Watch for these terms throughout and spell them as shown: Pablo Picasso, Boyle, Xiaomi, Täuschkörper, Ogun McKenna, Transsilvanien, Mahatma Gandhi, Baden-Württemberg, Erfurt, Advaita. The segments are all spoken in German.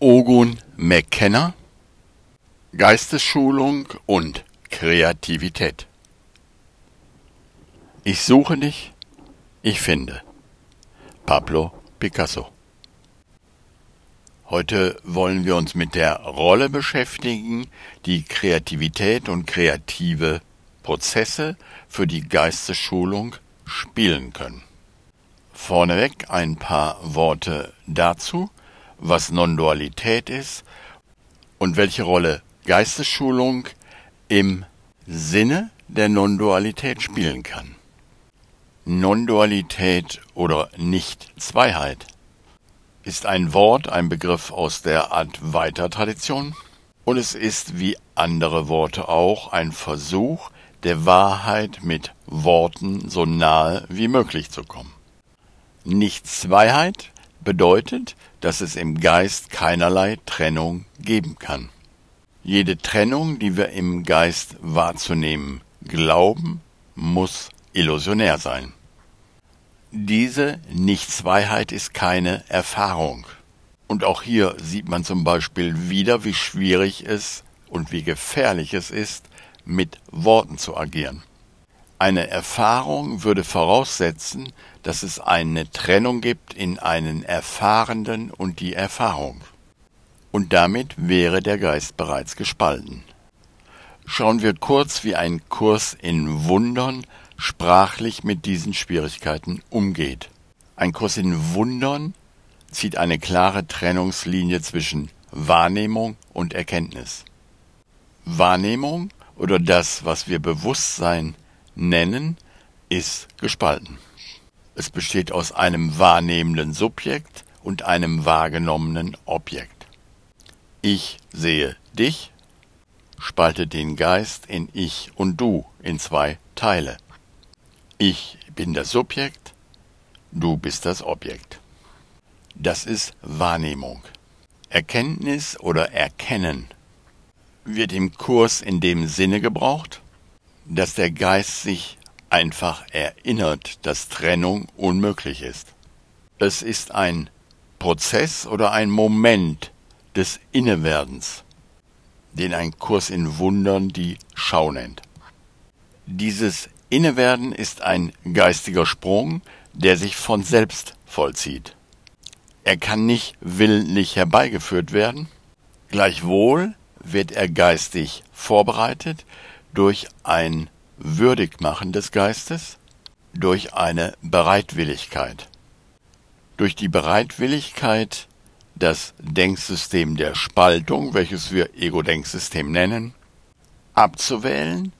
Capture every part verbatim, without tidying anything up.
Ogun McKenna, Geistesschulung und Kreativität. Ich suche dich, ich finde. Pablo Picasso. Heute wollen wir uns mit der Rolle beschäftigen, die Kreativität und kreative Prozesse für die Geistesschulung spielen können. Vorneweg ein paar Worte dazu, was Non-Dualität ist und welche Rolle Geistesschulung im Sinne der Non-Dualität spielen kann. Non-Dualität oder Nicht-Zweiheit ist ein Wort, ein Begriff aus der Advaita-Tradition, und es ist wie andere Worte auch ein Versuch, der Wahrheit mit Worten so nahe wie möglich zu kommen. Nicht-Zweiheit bedeutet, dass es im Geist keinerlei Trennung geben kann. Jede Trennung, die wir im Geist wahrzunehmen glauben, muss illusionär sein. Diese Nichtzweiheit ist keine Erfahrung. Und auch hier sieht man zum Beispiel wieder, wie schwierig es und wie gefährlich es ist, mit Worten zu agieren. Eine Erfahrung würde voraussetzen, dass es eine Trennung gibt in einen Erfahrenden und die Erfahrung. Und damit wäre der Geist bereits gespalten. Schauen wir kurz, wie ein Kurs in Wundern sprachlich mit diesen Schwierigkeiten umgeht. Ein Kurs in Wundern zieht eine klare Trennungslinie zwischen Wahrnehmung und Erkenntnis. Wahrnehmung oder das, was wir Bewusstsein nennen, ist gespalten. Es besteht aus einem wahrnehmenden Subjekt und einem wahrgenommenen Objekt. Ich sehe dich spaltet den Geist in Ich und Du in zwei Teile. Ich bin das Subjekt, du bist das Objekt. Das ist Wahrnehmung. Erkenntnis oder Erkennen wird im Kurs in dem Sinne gebraucht, dass der Geist sich einfach erinnert, dass Trennung unmöglich ist. Es ist ein Prozess oder ein Moment des Innewerdens, den ein Kurs in Wundern die Schau nennt. Dieses Innewerden ist ein geistiger Sprung, der sich von selbst vollzieht. Er kann nicht willentlich herbeigeführt werden, gleichwohl wird er geistig vorbereitet durch ein Würdigmachen des Geistes, durch eine Bereitwilligkeit. Durch die Bereitwilligkeit, das Denksystem der Spaltung, welches wir Ego-Denksystem nennen, abzuwählen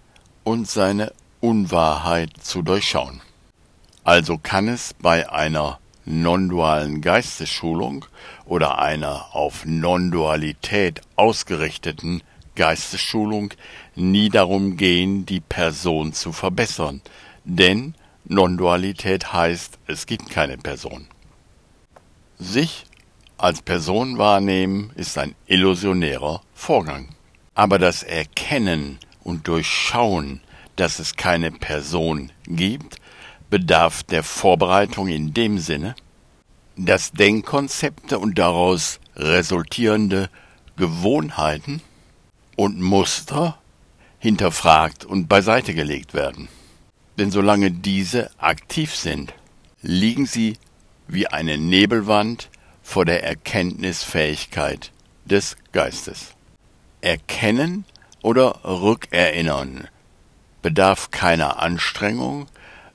und seine Unwahrheit zu durchschauen. Also kann es bei einer non-dualen Geistesschulung oder einer auf Non-Dualität ausgerichteten Geistesschulung nie darum gehen, die Person zu verbessern, denn Non-Dualität heißt, es gibt keine Person. Sich als Person wahrnehmen ist ein illusionärer Vorgang. Aber das Erkennen und Durchschauen, dass es keine Person gibt, bedarf der Vorbereitung in dem Sinne, dass Denkkonzepte und daraus resultierende Gewohnheiten und Muster hinterfragt und beiseite gelegt werden. Denn solange diese aktiv sind, liegen sie wie eine Nebelwand vor der Erkenntnisfähigkeit des Geistes. Erkennen oder Rückerinnern bedarf keiner Anstrengung,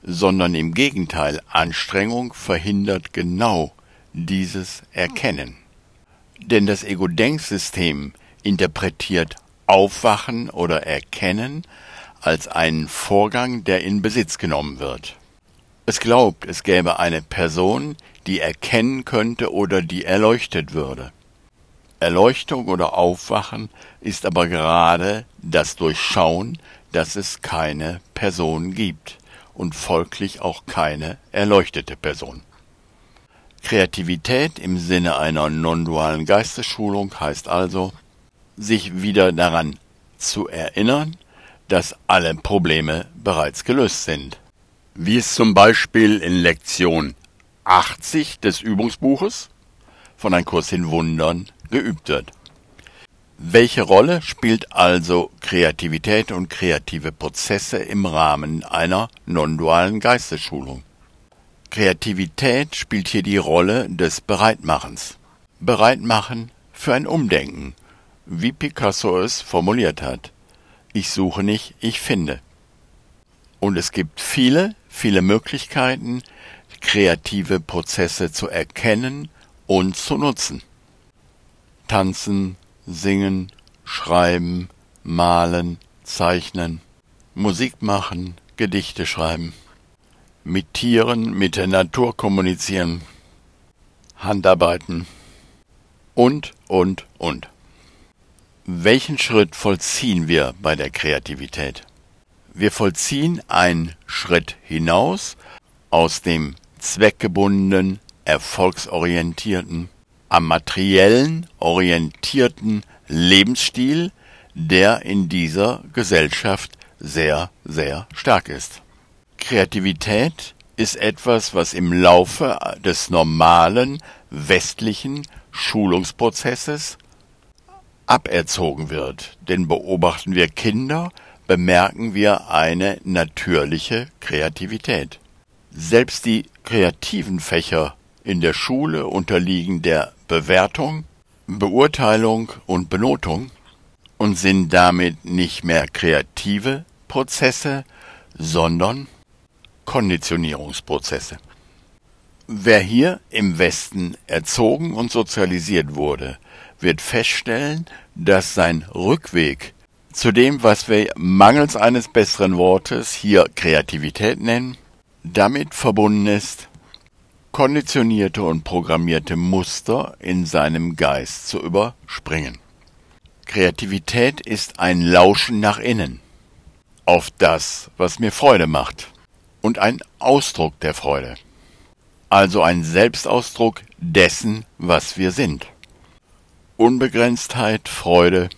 sondern im Gegenteil, Anstrengung verhindert genau dieses Erkennen. Denn das Ego-Denksystem interpretiert Aufwachen oder Erkennen als einen Vorgang, der in Besitz genommen wird. Es glaubt, es gäbe eine Person, die erkennen könnte oder die erleuchtet würde. Erleuchtung oder Aufwachen ist aber gerade das Durchschauen, dass es keine Person gibt und folglich auch keine erleuchtete Person. Kreativität im Sinne einer non-dualen Geistesschulung heißt also, sich wieder daran zu erinnern, dass alle Probleme bereits gelöst sind. Wie es zum Beispiel in Lektion achtzig des Übungsbuches von Ein Kurs in Wundern geübt wird. Welche Rolle spielt also Kreativität und kreative Prozesse im Rahmen einer non-dualen Geistesschulung? Kreativität spielt hier die Rolle des Bereitmachens. Bereitmachen für ein Umdenken, wie Picasso es formuliert hat. Ich suche nicht, ich finde. Und es gibt viele, viele Möglichkeiten, kreative Prozesse zu erkennen und zu nutzen. Tanzen, singen, schreiben, malen, zeichnen, Musik machen, Gedichte schreiben, mit Tieren, mit der Natur kommunizieren, Handarbeiten und, und, und. Welchen Schritt vollziehen wir bei der Kreativität? Wir vollziehen einen Schritt hinaus aus dem zweckgebundenen, erfolgsorientierten, am materiellen orientierten Lebensstil, der in dieser Gesellschaft sehr, sehr stark ist. Kreativität ist etwas, was im Laufe des normalen westlichen Schulungsprozesses aberzogen wird. Denn beobachten wir Kinder, bemerken wir eine natürliche Kreativität. Selbst die kreativen Fächer in der Schule unterliegen der Bewertung, Beurteilung und Benotung und sind damit nicht mehr kreative Prozesse, sondern Konditionierungsprozesse. Wer hier im Westen erzogen und sozialisiert wurde, wird feststellen, dass sein Rückweg zu dem, was wir mangels eines besseren Wortes hier Kreativität nennen, damit verbunden ist, konditionierte und programmierte Muster in seinem Geist zu überspringen. Kreativität ist ein Lauschen nach innen, auf das, was mir Freude macht, und ein Ausdruck der Freude, also ein Selbstausdruck dessen, was wir sind. Unbegrenztheit, Freude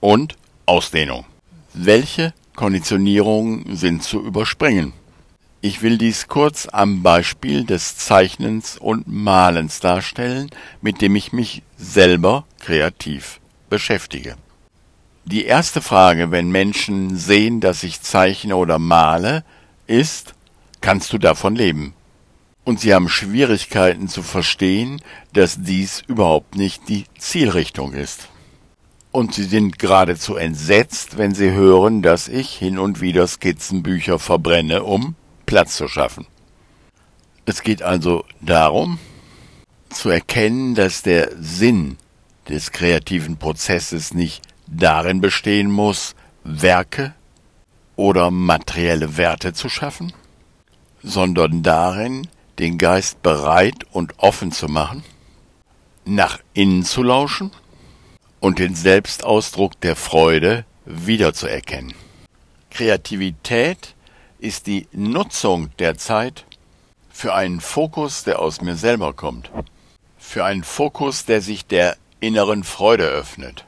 und Ausdehnung. Welche Konditionierungen sind zu überspringen? Ich will dies kurz am Beispiel des Zeichnens und Malens darstellen, mit dem ich mich selber kreativ beschäftige. Die erste Frage, wenn Menschen sehen, dass ich zeichne oder male, ist, kannst du davon leben? Und sie haben Schwierigkeiten zu verstehen, dass dies überhaupt nicht die Zielrichtung ist. Und sie sind geradezu entsetzt, wenn sie hören, dass ich hin und wieder Skizzenbücher verbrenne, um Platz zu schaffen. Es geht also darum, zu erkennen, dass der Sinn des kreativen Prozesses nicht darin bestehen muss, Werke oder materielle Werte zu schaffen, sondern darin, den Geist bereit und offen zu machen, nach innen zu lauschen und den Selbstausdruck der Freude wiederzuerkennen. Kreativität ist die Nutzung der Zeit für einen Fokus, der aus mir selber kommt, für einen Fokus, der sich der inneren Freude öffnet.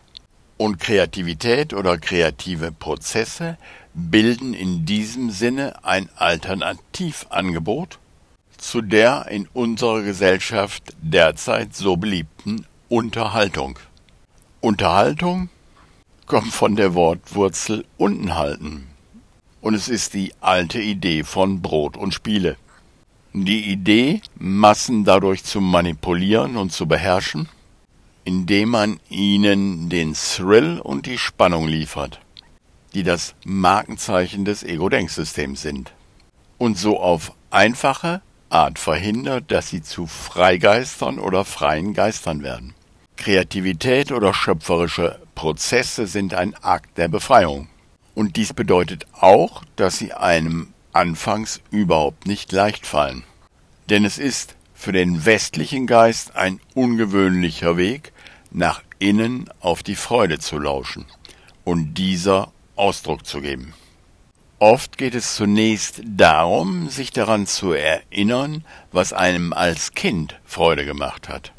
Und Kreativität oder kreative Prozesse bilden in diesem Sinne ein Alternativangebot zu der in unserer Gesellschaft derzeit so beliebten Unterhaltung. Unterhaltung kommt von der Wortwurzel unten halten. Und es ist die alte Idee von Brot und Spiele. Die Idee, Massen dadurch zu manipulieren und zu beherrschen, indem man ihnen den Thrill und die Spannung liefert, die das Markenzeichen des Ego-Denksystems sind. Und so auf einfache Art verhindert, dass sie zu Freigeistern oder freien Geistern werden. Kreativität oder schöpferische Prozesse sind ein Akt der Befreiung. Und dies bedeutet auch, dass sie einem anfangs überhaupt nicht leicht fallen. Denn es ist für den westlichen Geist ein ungewöhnlicher Weg, nach innen auf die Freude zu lauschen und dieser Ausdruck zu geben. Oft geht es zunächst darum, sich daran zu erinnern, was einem als Kind Freude gemacht hat.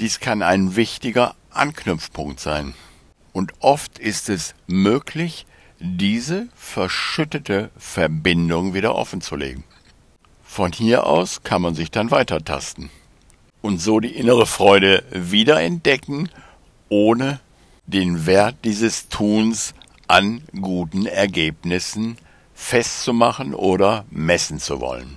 Dies kann ein wichtiger Anknüpfpunkt sein. Und oft ist es möglich, diese verschüttete Verbindung wieder offenzulegen. Von hier aus kann man sich dann weitertasten. und so die innere Freude wiederentdecken, ohne den Wert dieses Tuns an guten Ergebnissen festzumachen oder messen zu wollen.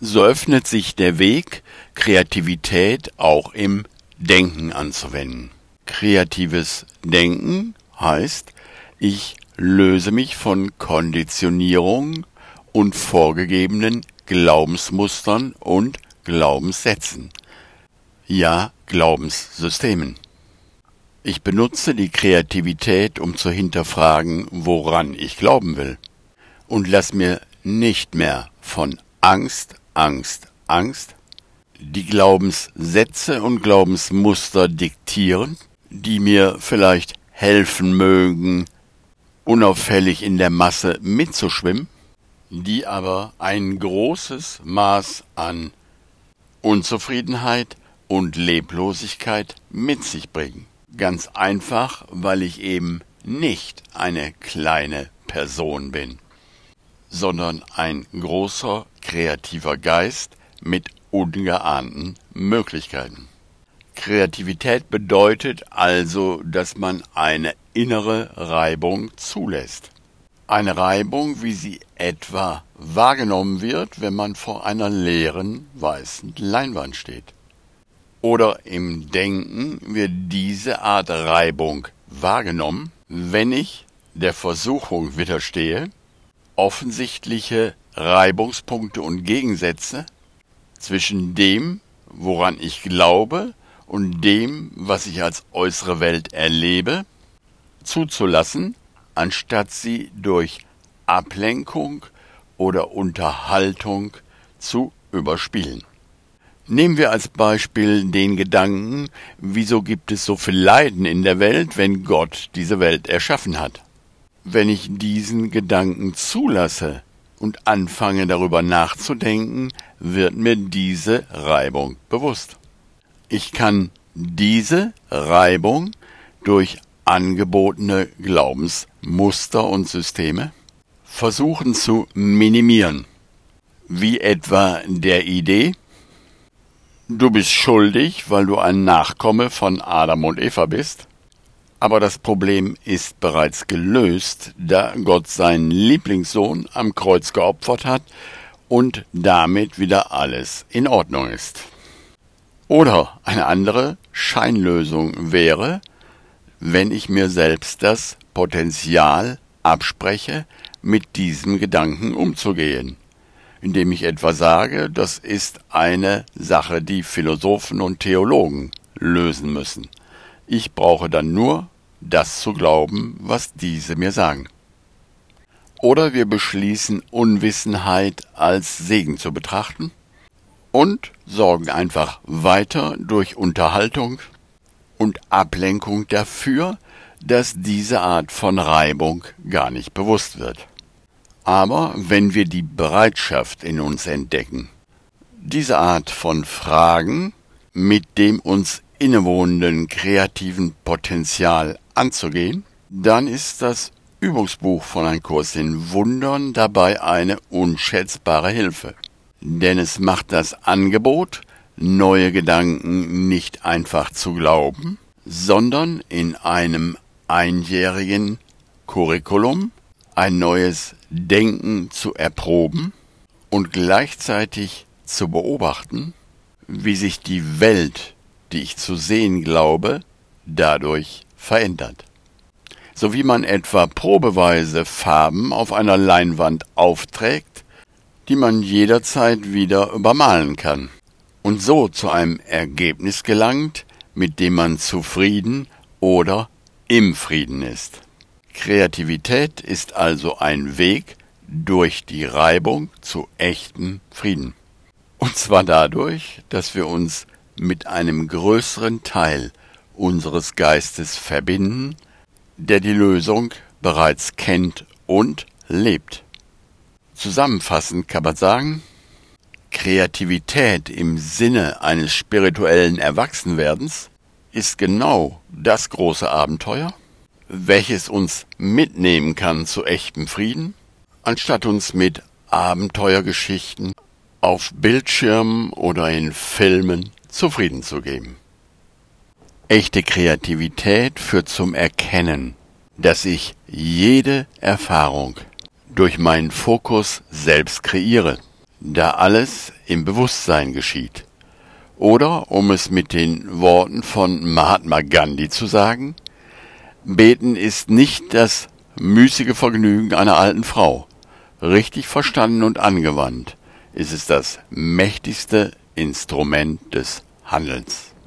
So öffnet sich der Weg, Kreativität auch im Denken anzuwenden. Kreatives Denken heißt, ich löse mich von Konditionierung und vorgegebenen Glaubensmustern und Glaubenssätzen, ja Glaubenssystemen. Ich benutze die Kreativität, um zu hinterfragen, woran ich glauben will, und lass mir nicht mehr von Angst, Angst, Angst die Glaubenssätze und Glaubensmuster diktieren, die mir vielleicht helfen mögen, unauffällig in der Masse mitzuschwimmen, die aber ein großes Maß an Unzufriedenheit und Leblosigkeit mit sich bringen. Ganz einfach, weil ich eben nicht eine kleine Person bin, sondern ein großer kreativer Geist mit ungeahnten Möglichkeiten. Kreativität bedeutet also, dass man eine innere Reibung zulässt. Eine Reibung, wie sie etwa wahrgenommen wird, wenn man vor einer leeren weißen Leinwand steht. Oder im Denken wird diese Art Reibung wahrgenommen, wenn ich der Versuchung widerstehe, offensichtliche Reibungspunkte und Gegensätze zwischen dem, woran ich glaube, und dem, was ich als äußere Welt erlebe, zuzulassen, anstatt sie durch Ablenkung oder Unterhaltung zu überspielen. Nehmen wir als Beispiel den Gedanken, wieso gibt es so viel Leiden in der Welt, wenn Gott diese Welt erschaffen hat? Wenn ich diesen Gedanken zulasse und anfange darüber nachzudenken, wird mir diese Reibung bewusst. Ich kann diese Reibung durch angebotene Glaubensmuster und Systeme versuchen zu minimieren, wie etwa der Idee, du bist schuldig, weil du ein Nachkomme von Adam und Eva bist. Aber das Problem ist bereits gelöst, da Gott seinen Lieblingssohn am Kreuz geopfert hat und damit wieder alles in Ordnung ist. Oder eine andere Scheinlösung wäre, wenn ich mir selbst das Potenzial abspreche, mit diesem Gedanken umzugehen. Indem ich etwa sage, das ist eine Sache, die Philosophen und Theologen lösen müssen. Ich brauche dann nur, das zu glauben, was diese mir sagen. Oder wir beschließen, Unwissenheit als Segen zu betrachten und sorgen einfach weiter durch Unterhaltung und Ablenkung dafür, dass diese Art von Reibung gar nicht bewusst wird. Aber wenn wir die Bereitschaft in uns entdecken, diese Art von Fragen mit dem uns innewohnenden kreativen Potenzial anzugehen, dann ist das Übungsbuch von Ein Kurs in Wundern dabei eine unschätzbare Hilfe. Denn es macht das Angebot, neue Gedanken nicht einfach zu glauben, sondern in einem einjährigen Curriculum ein neues Denken zu erproben und gleichzeitig zu beobachten, wie sich die Welt, die ich zu sehen glaube, dadurch verändert. So wie man etwa probeweise Farben auf einer Leinwand aufträgt, die man jederzeit wieder übermalen kann und so zu einem Ergebnis gelangt, mit dem man zufrieden oder im Frieden ist. Kreativität ist also ein Weg durch die Reibung zu echtem Frieden. Und zwar dadurch, dass wir uns mit einem größeren Teil unseres Geistes verbinden, der die Lösung bereits kennt und lebt. Zusammenfassend kann man sagen, Kreativität im Sinne eines spirituellen Erwachsenwerdens ist genau das große Abenteuer, welches uns mitnehmen kann zu echtem Frieden, anstatt uns mit Abenteuergeschichten auf Bildschirmen oder in Filmen zufriedenzugeben. Echte Kreativität führt zum Erkennen, dass ich jede Erfahrung durch meinen Fokus selbst kreiere, da alles im Bewusstsein geschieht. Oder, um es mit den Worten von Mahatma Gandhi zu sagen, Beten ist nicht das müßige Vergnügen einer alten Frau. Richtig verstanden und angewandt ist es das mächtigste Instrument des Handelns.